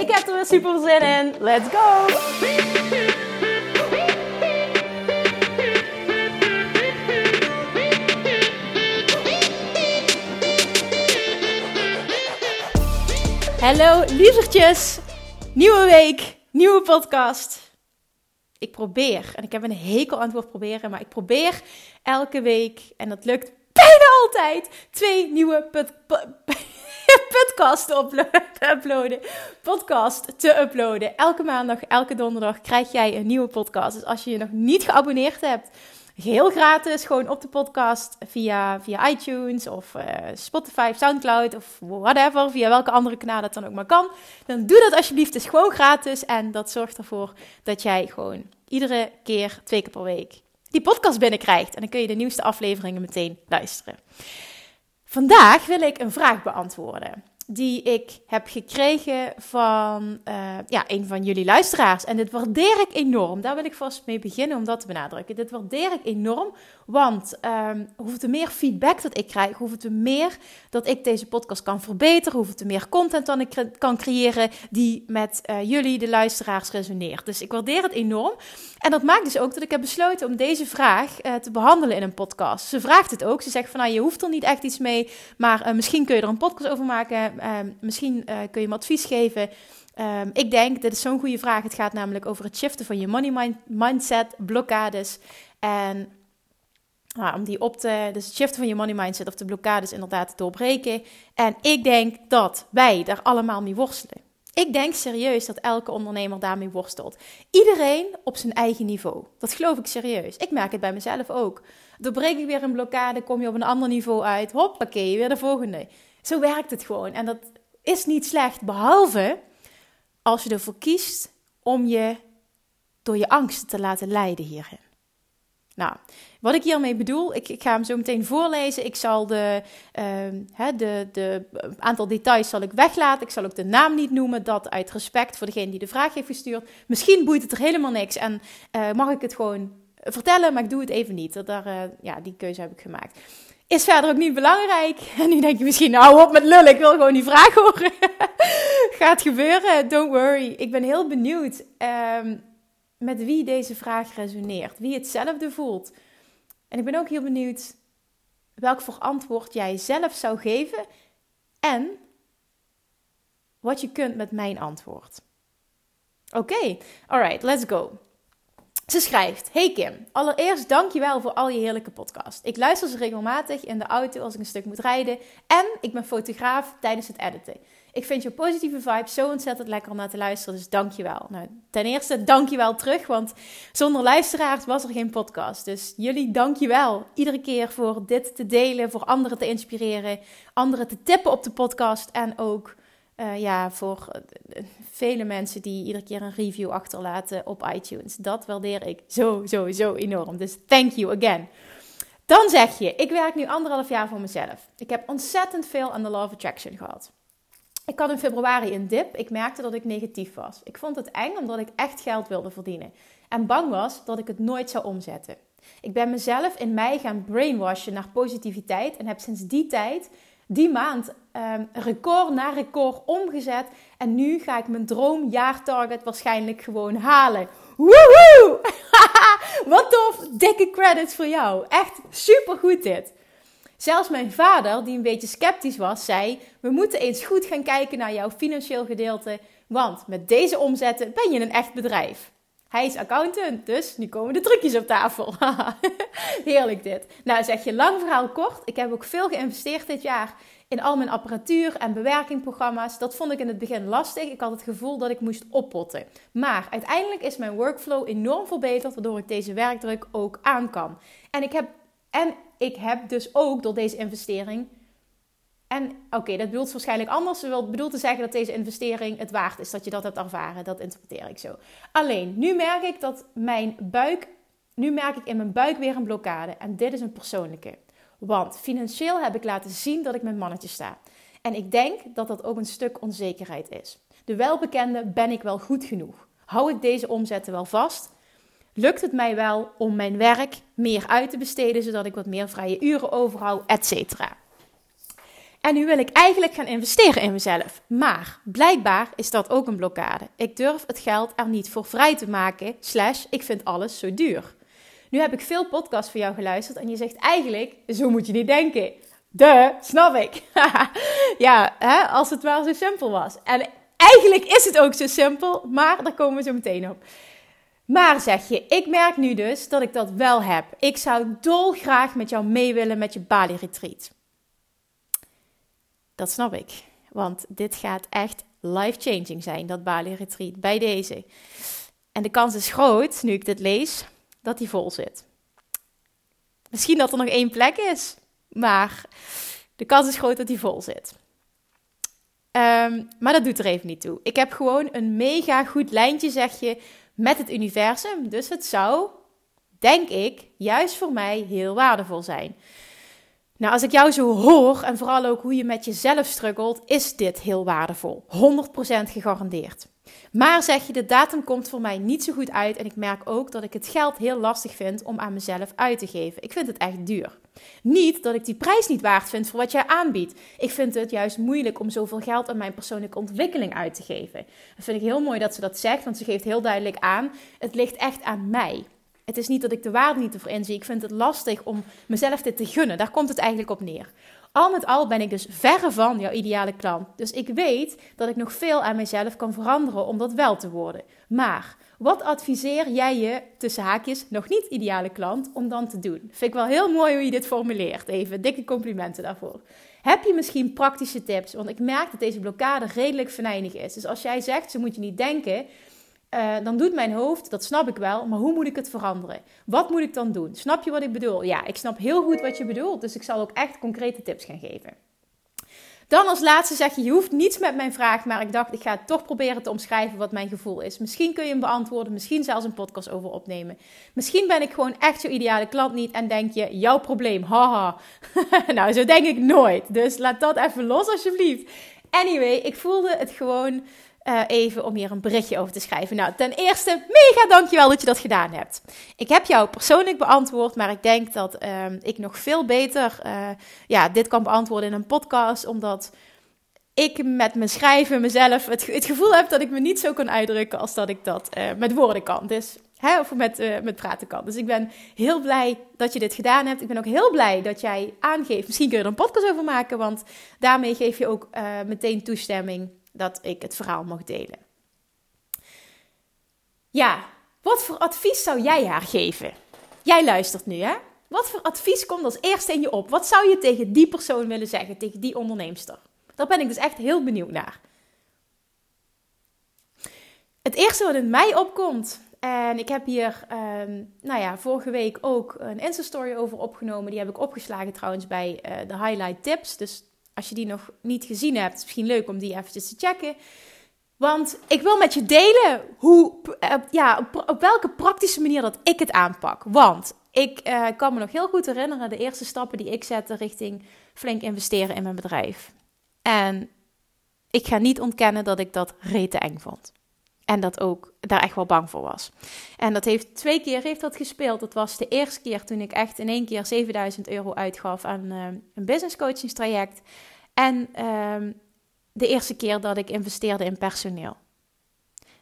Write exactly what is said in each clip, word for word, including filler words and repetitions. Ik heb er weer super zin in. Let's go! Hallo lievertjes. Nieuwe week. Nieuwe podcast. Ik probeer, en ik heb een hekel aan het woord proberen, maar ik probeer elke week, en dat lukt bijna altijd, twee nieuwe put... put, put podcast te uploaden. Podcast te uploaden. Elke maandag, elke donderdag krijg jij een nieuwe podcast. Dus als je je nog niet geabonneerd hebt, heel gratis, gewoon op de podcast via, via iTunes of uh, Spotify, Soundcloud of whatever, via welke andere kanaal dat dan ook maar kan. Dan doe dat alsjeblieft. Het is gewoon gratis en dat zorgt ervoor dat jij gewoon iedere keer, twee keer per week, die podcast binnenkrijgt. En dan kun je de nieuwste afleveringen meteen luisteren. Vandaag wil ik een vraag beantwoorden die ik heb gekregen van uh, ja, een van jullie luisteraars. En dit waardeer ik enorm. Daar wil ik vast mee beginnen om dat te benadrukken. Dit waardeer ik enorm, want um, hoeveel te meer feedback dat ik krijg, hoeveel te meer dat ik deze podcast kan verbeteren, hoeveel te meer content dan ik cre- kan creëren die met uh, jullie, de luisteraars, resoneert. Dus ik waardeer het enorm. En dat maakt dus ook dat ik heb besloten om deze vraag uh, te behandelen in een podcast. Ze vraagt het ook. Ze zegt van nou, je hoeft er niet echt iets mee, maar uh, misschien kun je er een podcast over maken. Um, misschien uh, kun je me advies geven. Um, ik denk, dit is zo'n goede vraag. Het gaat namelijk over het shiften van je money mind- mindset, blokkades. En nou, om die op te... Dus het shiften van je money mindset of de blokkades inderdaad te doorbreken. En ik denk dat wij daar allemaal mee worstelen. Ik denk serieus dat elke ondernemer daarmee worstelt. Iedereen op zijn eigen niveau. Dat geloof ik serieus. Ik merk het bij mezelf ook. Doorbreek ik weer een blokkade, kom je op een ander niveau uit. Hoppakee, weer de volgende. Zo werkt het gewoon. En dat is niet slecht, behalve als je ervoor kiest om je door je angsten te laten leiden hierin. Nou, wat ik hiermee bedoel, ik, ik ga hem zo meteen voorlezen. Ik zal de, uh, hè, de, de aantal details zal ik weglaten. Ik zal ook de naam niet noemen, dat uit respect voor degene die de vraag heeft gestuurd. Misschien boeit het er helemaal niks en uh, mag ik het gewoon vertellen, maar ik doe het even niet. Dat daar, uh, ja, die keuze heb ik gemaakt. Is verder ook niet belangrijk. En nu denk je misschien, nou op met lullen, ik wil gewoon die vraag horen. Gaat gebeuren, don't worry. Ik ben heel benieuwd um, met wie deze vraag resoneert. Wie hetzelfde voelt. En ik ben ook heel benieuwd welk voor antwoord jij zelf zou geven. En wat je kunt met mijn antwoord. Oké, okay. Alright, let's go. Ze schrijft, hey Kim, allereerst dankjewel voor al je heerlijke podcast. Ik luister ze regelmatig in de auto als ik een stuk moet rijden. En ik ben fotograaf tijdens het editen. Ik vind je positieve vibe zo ontzettend lekker om naar te luisteren, dus dankjewel. Nou, ten eerste dankjewel terug, want zonder luisteraars was er geen podcast. Dus jullie dankjewel iedere keer voor dit te delen, voor anderen te inspireren, anderen te tippen op de podcast en ook... Uh, ja, voor uh, vele mensen die iedere keer een review achterlaten op iTunes. Dat waardeer ik zo, zo, zo enorm. Dus thank you again. Dan zeg je, ik werk nu anderhalf jaar voor mezelf. Ik heb ontzettend veel aan de Law of Attraction gehad. Ik had in februari een dip. Ik merkte dat ik negatief was. Ik vond het eng omdat ik echt geld wilde verdienen. En bang was dat ik het nooit zou omzetten. Ik ben mezelf in mei gaan brainwashen naar positiviteit. En heb sinds die tijd... Die maand um, record na record omgezet. En nu ga ik mijn droomjaartarget waarschijnlijk gewoon halen. Woehoe! Wat tof! Dikke credits voor jou. Echt supergoed dit. Zelfs mijn vader, die een beetje sceptisch was, zei... We moeten eens goed gaan kijken naar jouw financieel gedeelte. Want met deze omzetten ben je een echt bedrijf. Hij is accountant, dus nu komen de trucjes op tafel. Heerlijk dit. Nou, zeg je, lang verhaal kort. Ik heb ook veel geïnvesteerd dit jaar in al mijn apparatuur en bewerkingprogramma's. Dat vond ik in het begin lastig. Ik had het gevoel dat ik moest oppotten. Maar uiteindelijk is mijn workflow enorm verbeterd, waardoor ik deze werkdruk ook aan kan. En ik heb, en ik heb dus ook door deze investering En oké, okay, dat bedoelt waarschijnlijk anders. Dat bedoelt te zeggen dat deze investering het waard is. Dat je dat hebt ervaren. Dat interpreteer ik zo. Alleen, nu merk ik dat mijn buik... Nu merk ik in mijn buik weer een blokkade. En dit is een persoonlijke. Want financieel heb ik laten zien dat ik met mannetje sta. En ik denk dat dat ook een stuk onzekerheid is. De welbekende: ben ik wel goed genoeg? Hou ik deze omzetten wel vast? Lukt het mij wel om mijn werk meer uit te besteden, zodat ik wat meer vrije uren overhoud, et cetera? En nu wil ik eigenlijk gaan investeren in mezelf. Maar blijkbaar is dat ook een blokkade. Ik durf het geld er niet voor vrij te maken. Slash, ik vind alles zo duur. Nu heb ik veel podcasts van jou geluisterd en je zegt eigenlijk: zo moet je niet denken. Duh, snap ik. Ja, hè, als het wel zo simpel was. En eigenlijk is het ook zo simpel, maar daar komen we zo meteen op. Maar zeg je, ik merk nu dus dat ik dat wel heb. Ik zou dolgraag met jou mee willen met je Bali-retreat. Dat snap ik, want dit gaat echt life-changing zijn, dat Bali-retreat, bij deze. En de kans is groot, nu ik dit lees, dat die vol zit. Misschien dat er nog één plek is, maar de kans is groot dat die vol zit. Um, maar dat doet er even niet toe. Ik heb gewoon een mega goed lijntje, zeg je, met het universum. Dus het zou, denk ik, juist voor mij heel waardevol zijn. Nou, als ik jou zo hoor en vooral ook hoe je met jezelf struggelt, is dit heel waardevol. honderd procent gegarandeerd. Maar zeg je, de datum komt voor mij niet zo goed uit en ik merk ook dat ik het geld heel lastig vind om aan mezelf uit te geven. Ik vind het echt duur. Niet dat ik die prijs niet waard vind voor wat jij aanbiedt. Ik vind het juist moeilijk om zoveel geld aan mijn persoonlijke ontwikkeling uit te geven. Dat vind ik heel mooi dat ze dat zegt, want ze geeft heel duidelijk aan: het ligt echt aan mij. Het is niet dat ik de waarde niet ervoor inzie. Ik vind het lastig om mezelf dit te gunnen. Daar komt het eigenlijk op neer. Al met al ben ik dus verre van jouw ideale klant. Dus ik weet dat ik nog veel aan mezelf kan veranderen om dat wel te worden. Maar wat adviseer jij je, tussen haakjes, nog niet ideale klant om dan te doen? Vind ik wel heel mooi hoe je dit formuleert. Even dikke complimenten daarvoor. Heb je misschien praktische tips? Want ik merk dat deze blokkade redelijk venijnig is. Dus als jij zegt, zo moet je niet denken... Uh, dan doet mijn hoofd, dat snap ik wel, maar hoe moet ik het veranderen? Wat moet ik dan doen? Snap je wat ik bedoel? Ja, ik snap heel goed wat je bedoelt, dus ik zal ook echt concrete tips gaan geven. Dan als laatste zeg je, je hoeft niets met mijn vraag, maar ik dacht, ik ga toch proberen te omschrijven wat mijn gevoel is. Misschien kun je hem beantwoorden, misschien zelfs een podcast over opnemen. Misschien ben ik gewoon echt jouw ideale klant niet en denk je, jouw probleem, haha. Nou, zo denk ik nooit, dus laat dat even los alsjeblieft. Anyway, ik voelde het gewoon... Uh, even om hier een berichtje over te schrijven. Nou, ten eerste, mega dankjewel dat je dat gedaan hebt. Ik heb jou persoonlijk beantwoord, maar ik denk dat uh, ik nog veel beter uh, ja, dit kan beantwoorden in een podcast, omdat ik met mijn schrijven mezelf het, het gevoel heb dat ik me niet zo kan uitdrukken als dat ik dat uh, met woorden kan. Dus, hè, of met, uh, met praten kan. Dus ik ben heel blij dat je dit gedaan hebt. Ik ben ook heel blij dat jij aangeeft, misschien kun je er een podcast over maken, want daarmee geef je ook uh, meteen toestemming dat ik het verhaal mag delen. Ja, wat voor advies zou jij haar geven? Jij luistert nu, hè? Wat voor advies komt als eerste in je op? Wat zou je tegen die persoon willen zeggen, tegen die onderneemster? Daar ben ik dus echt heel benieuwd naar. Het eerste wat in mij opkomt... En ik heb hier, um, nou ja, vorige week ook een Insta-story over opgenomen. Die heb ik opgeslagen trouwens bij uh, de highlight tips. Dus... als je die nog niet gezien hebt, misschien leuk om die eventjes te checken. Want ik wil met je delen hoe, ja, op welke praktische manier dat ik het aanpak. Want ik uh, kan me nog heel goed herinneren de eerste stappen die ik zette richting flink investeren in mijn bedrijf. En ik ga niet ontkennen dat ik dat rete eng vond. En dat ook daar echt wel bang voor was. En dat heeft twee keer heeft dat gespeeld. Dat was de eerste keer toen ik echt in één keer zevenduizend euro uitgaf aan uh, een business coachingstraject. En uh, de eerste keer dat ik investeerde in personeel.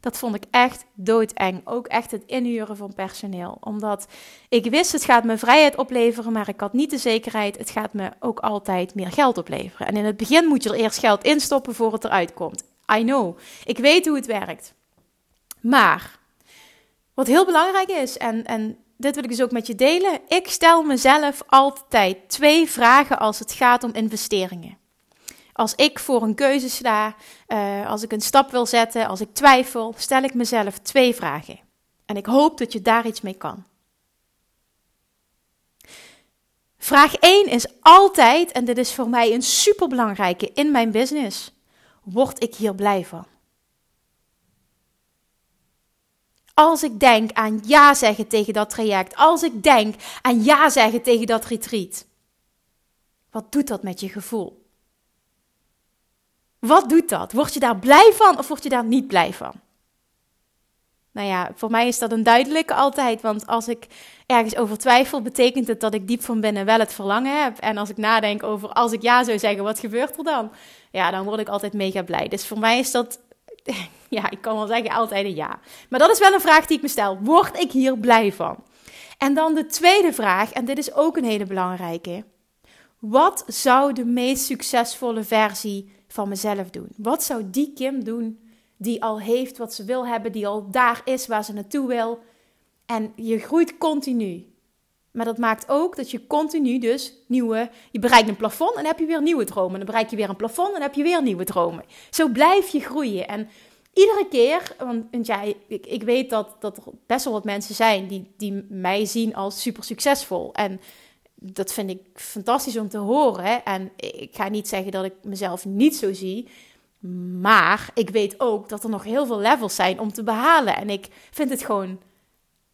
Dat vond ik echt doodeng. Ook echt het inhuren van personeel. Omdat ik wist, het gaat me vrijheid opleveren. Maar ik had niet de zekerheid, het gaat me ook altijd meer geld opleveren. En in het begin moet je er eerst geld instoppen voor het eruit komt. I know. Ik weet hoe het werkt. Maar, wat heel belangrijk is, en, en dit wil ik dus ook met je delen, ik stel mezelf altijd twee vragen als het gaat om investeringen. Als ik voor een keuze sta, uh, als ik een stap wil zetten, als ik twijfel, stel ik mezelf twee vragen. En ik hoop dat je daar iets mee kan. Vraag één is altijd, en dit is voor mij een superbelangrijke in mijn business, word ik hier blij van? Als ik denk aan ja zeggen tegen dat traject, als ik denk aan ja zeggen tegen dat retreat, wat doet dat met je gevoel? Wat doet dat? Word je daar blij van of word je daar niet blij van? Nou ja, voor mij is dat een duidelijke altijd, want als ik ergens over twijfel, betekent het dat ik diep van binnen wel het verlangen heb. En als ik nadenk over, als ik ja zou zeggen, wat gebeurt er dan? Ja, dan word ik altijd mega blij. Dus voor mij is dat, ja, ik kan wel zeggen altijd een ja. Maar dat is wel een vraag die ik me stel. Word ik hier blij van? En dan de tweede vraag, en dit is ook een hele belangrijke. Wat zou de meest succesvolle versie van mezelf doen? Wat zou die Kim doen? Die al heeft wat ze wil hebben, die al daar is waar ze naartoe wil. En je groeit continu. Maar dat maakt ook dat je continu dus nieuwe... Je bereikt een plafond en dan heb je weer nieuwe dromen. Dan bereik je weer een plafond en dan heb je weer nieuwe dromen. Zo blijf je groeien. En iedere keer, want ja, ik, ik weet dat, dat er best wel wat mensen zijn... Die, die mij zien als super succesvol. En dat vind ik fantastisch om te horen. En ik ga niet zeggen dat ik mezelf niet zo zie... Maar ik weet ook dat er nog heel veel levels zijn om te behalen. En ik vind het gewoon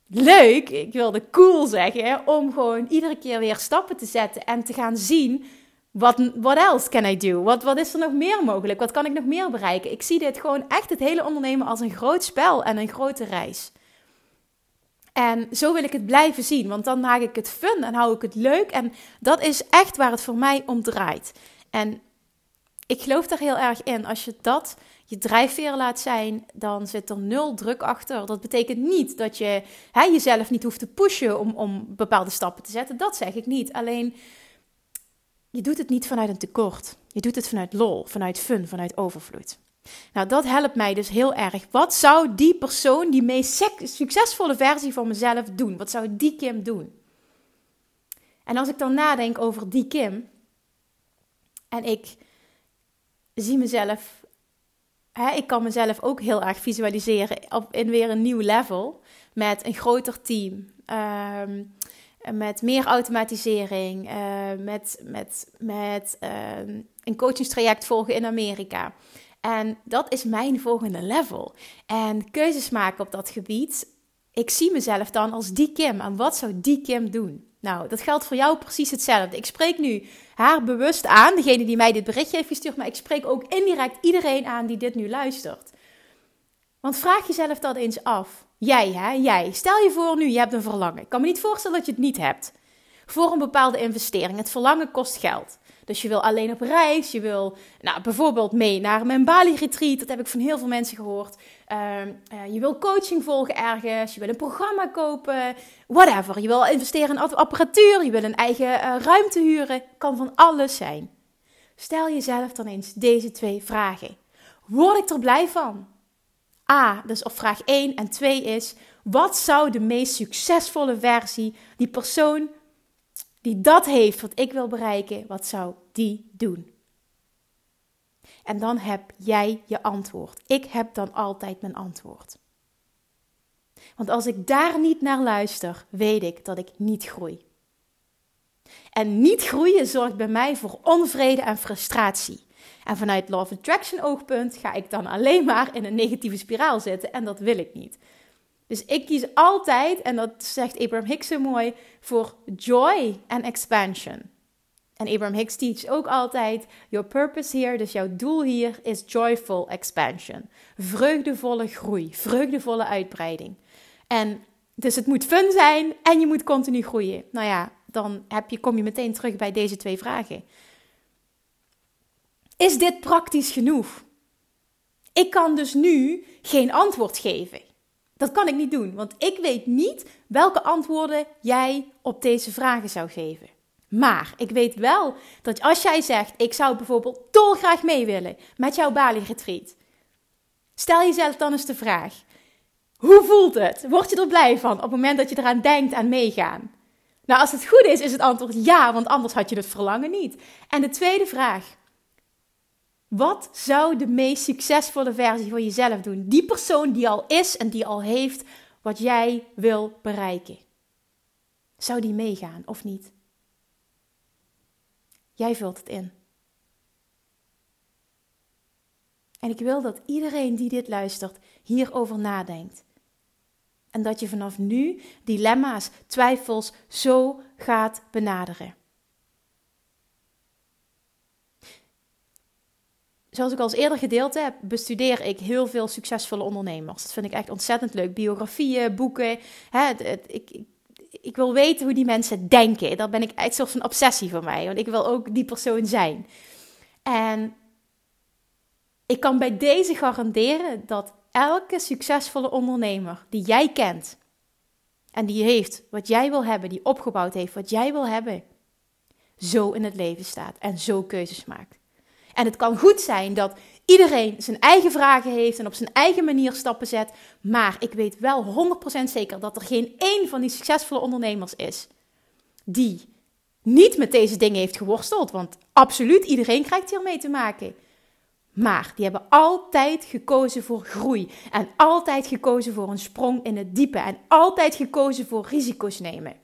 leuk, ik wilde cool zeggen, om gewoon iedere keer weer stappen te zetten. En te gaan zien, what, what else can I do? Wat, wat is er nog meer mogelijk? Wat kan ik nog meer bereiken? Ik zie dit gewoon echt, het hele ondernemen, als een groot spel en een grote reis. En zo wil ik het blijven zien, want dan maak ik het fun en hou ik het leuk. En dat is echt waar het voor mij om draait. En... ik geloof daar heel erg in. Als je dat je drijfveer laat zijn, dan zit er nul druk achter. Dat betekent niet dat je hè, jezelf niet hoeft te pushen om, om bepaalde stappen te zetten. Dat zeg ik niet. Alleen, je doet het niet vanuit een tekort. Je doet het vanuit lol, vanuit fun, vanuit overvloed. Nou, dat helpt mij dus heel erg. Wat zou die persoon, die meest sec- succesvolle versie van mezelf doen? Wat zou die Kim doen? En als ik dan nadenk over die Kim en ik... zie mezelf, hè, ik kan mezelf ook heel erg visualiseren op, in weer een nieuw level. Met een groter team, um, met meer automatisering, uh, met, met, met uh, een coachingstraject volgen in Amerika. En dat is mijn volgende level. En keuzes maken op dat gebied. Ik zie mezelf dan als die Kim. En wat zou die Kim doen? Nou, dat geldt voor jou precies hetzelfde. Ik spreek nu haar bewust aan, degene die mij dit berichtje heeft gestuurd, maar ik spreek ook indirect iedereen aan die dit nu luistert. Want vraag jezelf dat eens af. Jij, hè, jij. Stel je voor nu, je hebt een verlangen. Ik kan me niet voorstellen dat je het niet hebt. Voor een bepaalde investering. Het verlangen kost geld. Dus je wil alleen op reis, je wil nou, bijvoorbeeld mee naar mijn Bali-retreat. Dat heb ik van heel veel mensen gehoord. Uh, uh, je wil coaching volgen ergens, je wil een programma kopen, whatever. Je wil investeren in apparatuur, je wil een eigen uh, ruimte huren. Kan van alles zijn. Stel jezelf dan eens deze twee vragen. Word ik er blij van? A, dus op vraag één en twee is... wat zou de meest succesvolle versie, die persoon... die dat heeft wat ik wil bereiken, wat zou die doen? En dan heb jij je antwoord. Ik heb dan altijd mijn antwoord. Want als ik daar niet naar luister, weet ik dat ik niet groei. En niet groeien zorgt bij mij voor onvrede en frustratie. En vanuit Law of Attraction oogpunt ga ik dan alleen maar in een negatieve spiraal zitten en dat wil ik niet. Dus ik kies altijd, en dat zegt Abraham Hicks zo mooi, voor joy en expansion. En Abraham Hicks teacht ook altijd, your purpose here, dus jouw doel hier, is joyful expansion. Vreugdevolle groei, vreugdevolle uitbreiding. En dus het moet fun zijn en je moet continu groeien. Nou ja, dan heb je, kom je meteen terug bij deze twee vragen. Is dit praktisch genoeg? Ik kan dus nu geen antwoord geven. Dat kan ik niet doen, want ik weet niet welke antwoorden jij op deze vragen zou geven. Maar ik weet wel dat als jij zegt, ik zou bijvoorbeeld dolgraag mee willen met jouw Bali-retreat. Stel jezelf dan eens de vraag, hoe voelt het? Word je er blij van op het moment dat je eraan denkt aan meegaan? Nou, als het goed is, is het antwoord ja, want anders had je het verlangen niet. En de tweede vraag... wat zou de meest succesvolle versie van jezelf doen? Die persoon die al is en die al heeft wat jij wil bereiken. Zou die meegaan of niet? Jij vult het in. En ik wil dat iedereen die dit luistert hierover nadenkt. En dat je vanaf nu dilemma's, twijfels zo gaat benaderen. Zoals ik al eens eerder gedeeld heb, bestudeer ik heel veel succesvolle ondernemers. Dat vind ik echt ontzettend leuk. Biografieën, boeken. Hè, ik, ik, ik wil weten hoe die mensen denken. Daar ben ik echt een soort van obsessie voor mij. Want ik wil ook die persoon zijn. En ik kan bij deze garanderen dat elke succesvolle ondernemer die jij kent en die heeft wat jij wil hebben, die opgebouwd heeft wat jij wil hebben, zo in het leven staat en zo keuzes maakt. En het kan goed zijn dat iedereen zijn eigen vragen heeft en op zijn eigen manier stappen zet, maar ik weet wel honderd procent zeker dat er geen één van die succesvolle ondernemers is die niet met deze dingen heeft geworsteld, want absoluut iedereen krijgt hiermee te maken. Maar die hebben altijd gekozen voor groei en altijd gekozen voor een sprong in het diepe en altijd gekozen voor risico's nemen.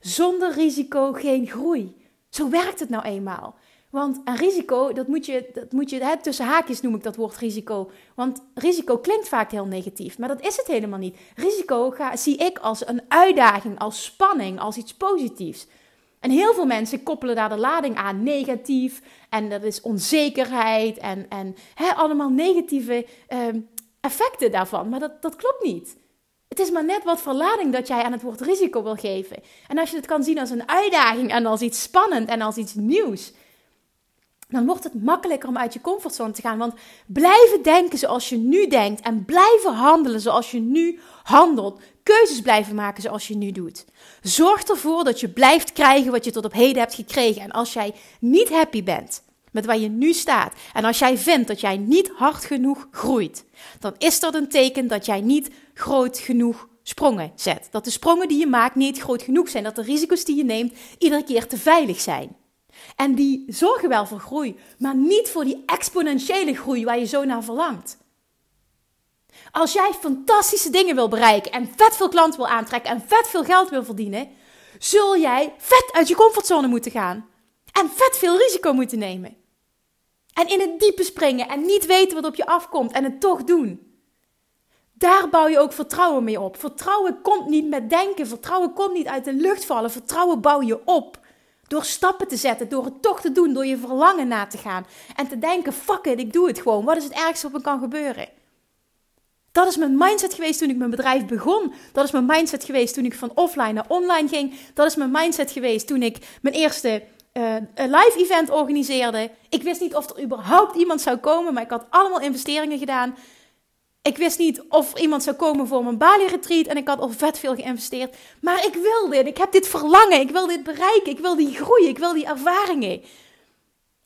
Zonder risico geen groei. Zo werkt het nou eenmaal. Want een risico, dat moet je, dat moet je hè, tussen haakjes noem ik dat woord risico. Want risico klinkt vaak heel negatief, maar dat is het helemaal niet. Risico ga, zie ik als een uitdaging, als spanning, als iets positiefs. En heel veel mensen koppelen daar de lading aan, negatief. En dat is onzekerheid en, en he, allemaal negatieve um, effecten daarvan. Maar dat, dat klopt niet. Het is maar net wat voor lading dat jij aan het woord risico wil geven. En als je het kan zien als een uitdaging en als iets spannend en als iets nieuws, dan wordt het makkelijker om uit je comfortzone te gaan. Want blijven denken zoals je nu denkt en blijven handelen zoals je nu handelt. Keuzes blijven maken zoals je nu doet. Zorg ervoor dat je blijft krijgen wat je tot op heden hebt gekregen. En als jij niet happy bent met waar je nu staat en als jij vindt dat jij niet hard genoeg groeit, dan is dat een teken dat jij niet groot genoeg sprongen zet. Dat de sprongen die je maakt niet groot genoeg zijn. Dat de risico's die je neemt iedere keer te veilig zijn. En die zorgen wel voor groei, maar niet voor die exponentiële groei waar je zo naar verlangt. Als jij fantastische dingen wil bereiken en vet veel klanten wil aantrekken en vet veel geld wil verdienen, zul jij vet uit je comfortzone moeten gaan en vet veel risico moeten nemen. En in het diepe springen en niet weten wat op je afkomt en het toch doen. Daar bouw je ook vertrouwen mee op. Vertrouwen komt niet met denken, vertrouwen komt niet uit de lucht vallen, vertrouwen bouw je op. Door stappen te zetten, door het toch te doen, door je verlangen na te gaan. En te denken, fuck it, ik doe het gewoon. Wat is het ergste wat me kan gebeuren? Dat is mijn mindset geweest toen ik mijn bedrijf begon. Dat is mijn mindset geweest toen ik van offline naar online ging. Dat is mijn mindset geweest toen ik mijn eerste uh, live event organiseerde. Ik wist niet of er überhaupt iemand zou komen, maar ik had allemaal investeringen gedaan. Ik wist niet of iemand zou komen voor mijn Bali-retreat en ik had al vet veel geïnvesteerd. Maar ik wil dit, ik heb dit verlangen, ik wil dit bereiken, ik wil die groei, ik wil die ervaringen.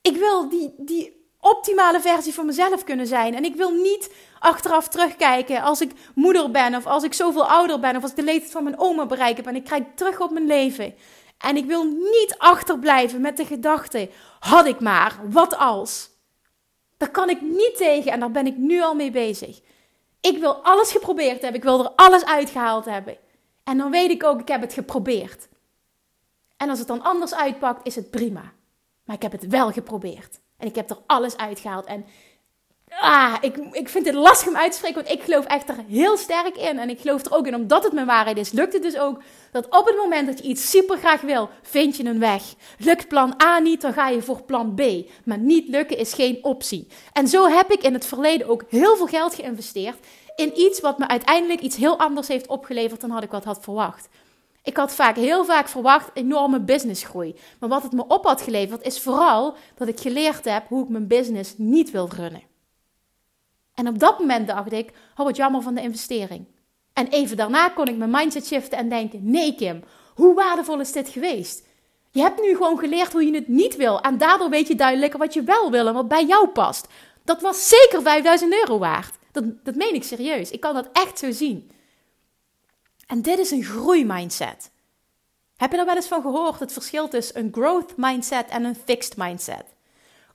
Ik wil die, die optimale versie van mezelf kunnen zijn. En ik wil niet achteraf terugkijken als ik moeder ben of als ik zoveel ouder ben of als ik de leeftijd van mijn oma bereikt heb en ik kijk terug op mijn leven. En ik wil niet achterblijven met de gedachte, had ik maar, wat als? Daar kan ik niet tegen en daar ben ik nu al mee bezig. Ik wil alles geprobeerd hebben. Ik wil er alles uitgehaald hebben. En dan weet ik ook, ik heb het geprobeerd. En als het dan anders uitpakt, is het prima. Maar ik heb het wel geprobeerd. En ik heb er alles uitgehaald. En ah, ik, ik vind het lastig om uit te spreken, want ik geloof echt er heel sterk in. En ik geloof er ook in, omdat het mijn waarheid is, lukt het dus ook. Dat op het moment dat je iets super graag wil, vind je een weg. Lukt plan A niet, dan ga je voor plan B. Maar niet lukken is geen optie. En zo heb ik in het verleden ook heel veel geld geïnvesteerd in iets wat me uiteindelijk iets heel anders heeft opgeleverd dan had ik wat had verwacht. Ik had vaak, heel vaak verwacht enorme businessgroei. Maar wat het me op had geleverd is vooral dat ik geleerd heb hoe ik mijn business niet wil runnen. En op dat moment dacht ik, oh wat jammer van de investering. En even daarna kon ik mijn mindset shiften en denken, nee Kim, hoe waardevol is dit geweest? Je hebt nu gewoon geleerd hoe je het niet wil. En daardoor weet je duidelijker wat je wel wil en wat bij jou past. Dat was zeker vijfduizend euro waard. Dat, dat meen ik serieus. Ik kan dat echt zo zien. En dit is een groeimindset. Heb je daar wel eens van gehoord? Het verschil tussen een growth mindset en een fixed mindset.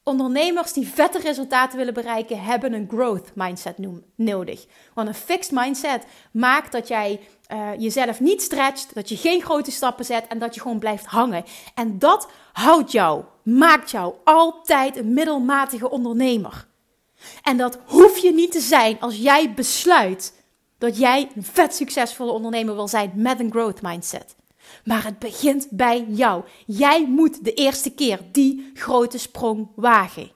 Ondernemers die vette resultaten willen bereiken, hebben een growth mindset nodig. Want een fixed mindset maakt dat jij uh, jezelf niet stretcht, dat je geen grote stappen zet en dat je gewoon blijft hangen. En dat houdt jou, maakt jou altijd een middelmatige ondernemer. En dat hoef je niet te zijn als jij besluit dat jij een vet succesvolle ondernemer wil zijn met een growth mindset. Maar het begint bij jou. Jij moet de eerste keer die grote sprong wagen.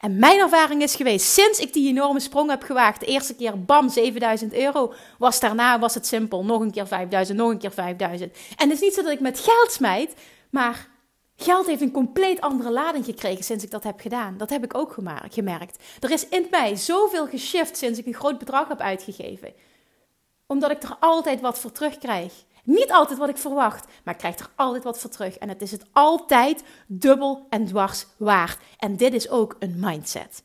En mijn ervaring is geweest, sinds ik die enorme sprong heb gewaagd, de eerste keer bam, zevenduizend euro, was daarna was het simpel, nog een keer vijfduizend, nog een keer vijfduizend. En het is niet zo dat ik met geld smijt, maar geld heeft een compleet andere lading gekregen sinds ik dat heb gedaan. Dat heb ik ook gemerkt. Er is in mij zoveel geshift sinds ik een groot bedrag heb uitgegeven. Omdat ik er altijd wat voor terugkrijg. Niet altijd wat ik verwacht, maar ik krijg er altijd wat voor terug. En het is het altijd dubbel en dwars waard. En dit is ook een mindset.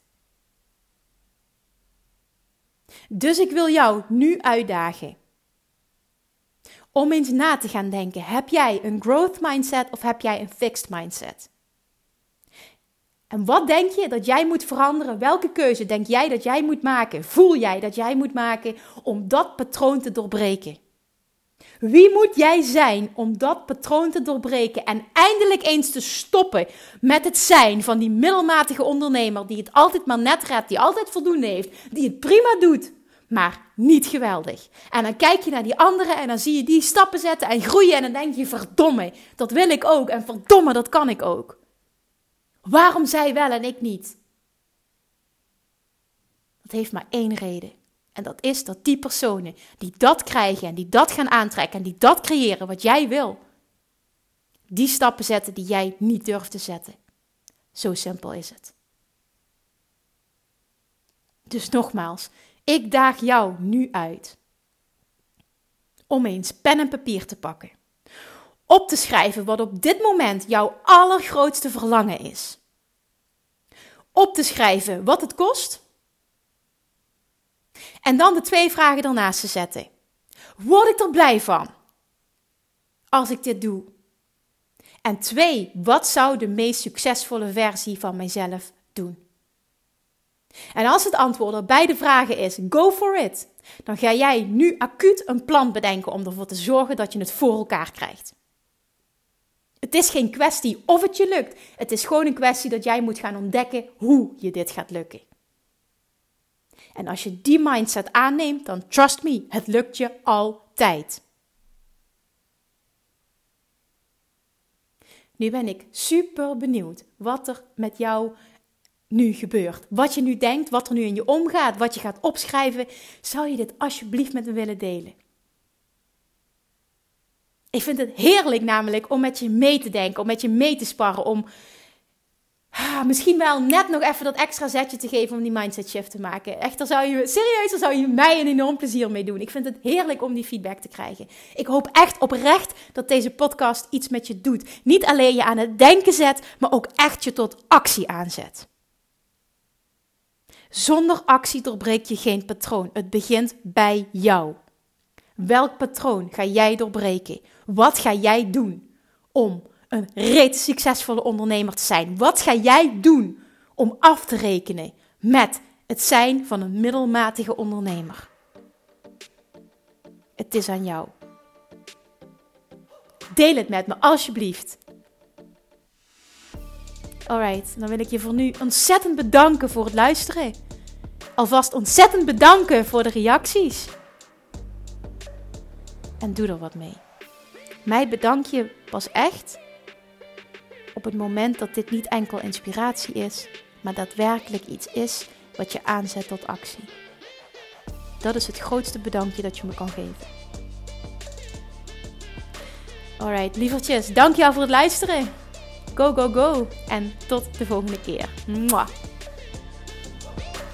Dus ik wil jou nu uitdagen om eens na te gaan denken. Heb jij een growth mindset of heb jij een fixed mindset? En wat denk je dat jij moet veranderen? Welke keuze denk jij dat jij moet maken? Voel jij dat jij moet maken om dat patroon te doorbreken? Wie moet jij zijn om dat patroon te doorbreken en eindelijk eens te stoppen met het zijn van die middelmatige ondernemer die het altijd maar net redt, die altijd voldoende heeft, die het prima doet, maar niet geweldig. En dan kijk je naar die anderen en dan zie je die stappen zetten en groeien en dan denk je, verdomme, dat wil ik ook en verdomme, dat kan ik ook. Waarom zij wel en ik niet? Dat heeft maar één reden. En dat is dat die personen die dat krijgen en die dat gaan aantrekken en die dat creëren wat jij wil, die stappen zetten die jij niet durft te zetten. Zo simpel is het. Dus nogmaals, ik daag jou nu uit om eens pen en papier te pakken. Op te schrijven wat op dit moment jouw allergrootste verlangen is. Op te schrijven wat het kost. En dan de twee vragen ernaast te zetten. Word ik er blij van als ik dit doe? En twee, wat zou de meest succesvolle versie van mijzelf doen? En als het antwoord op beide vragen is, go for it. Dan ga jij nu acuut een plan bedenken om ervoor te zorgen dat je het voor elkaar krijgt. Het is geen kwestie of het je lukt. Het is gewoon een kwestie dat jij moet gaan ontdekken hoe je dit gaat lukken. En als je die mindset aanneemt, dan trust me, het lukt je altijd. Nu ben ik super benieuwd wat er met jou nu gebeurt. Wat je nu denkt, wat er nu in je omgaat, wat je gaat opschrijven. Zou je dit alsjeblieft met me willen delen? Ik vind het heerlijk namelijk om met je mee te denken, om met je mee te sparren, om ah, misschien wel net nog even dat extra zetje te geven om die mindset shift te maken. Echt, daar zou je, serieus, daar zou je mij een enorm plezier mee doen. Ik vind het heerlijk om die feedback te krijgen. Ik hoop echt oprecht dat deze podcast iets met je doet. Niet alleen je aan het denken zet, maar ook echt je tot actie aanzet. Zonder actie doorbreek je geen patroon. Het begint bij jou. Welk patroon ga jij doorbreken? Wat ga jij doen om een reeds succesvolle ondernemer te zijn? Wat ga jij doen om af te rekenen met het zijn van een middelmatige ondernemer? Het is aan jou. Deel het met me alsjeblieft. Alright, dan wil ik je voor nu ontzettend bedanken voor het luisteren. Alvast ontzettend bedanken voor de reacties. En doe er wat mee. Mij bedank je pas echt op het moment dat dit niet enkel inspiratie is, maar daadwerkelijk iets is wat je aanzet tot actie. Dat is het grootste bedankje dat je me kan geven. Alright, lievertjes, dank jou voor het luisteren. Go, go, go. En tot de volgende keer. Mwah.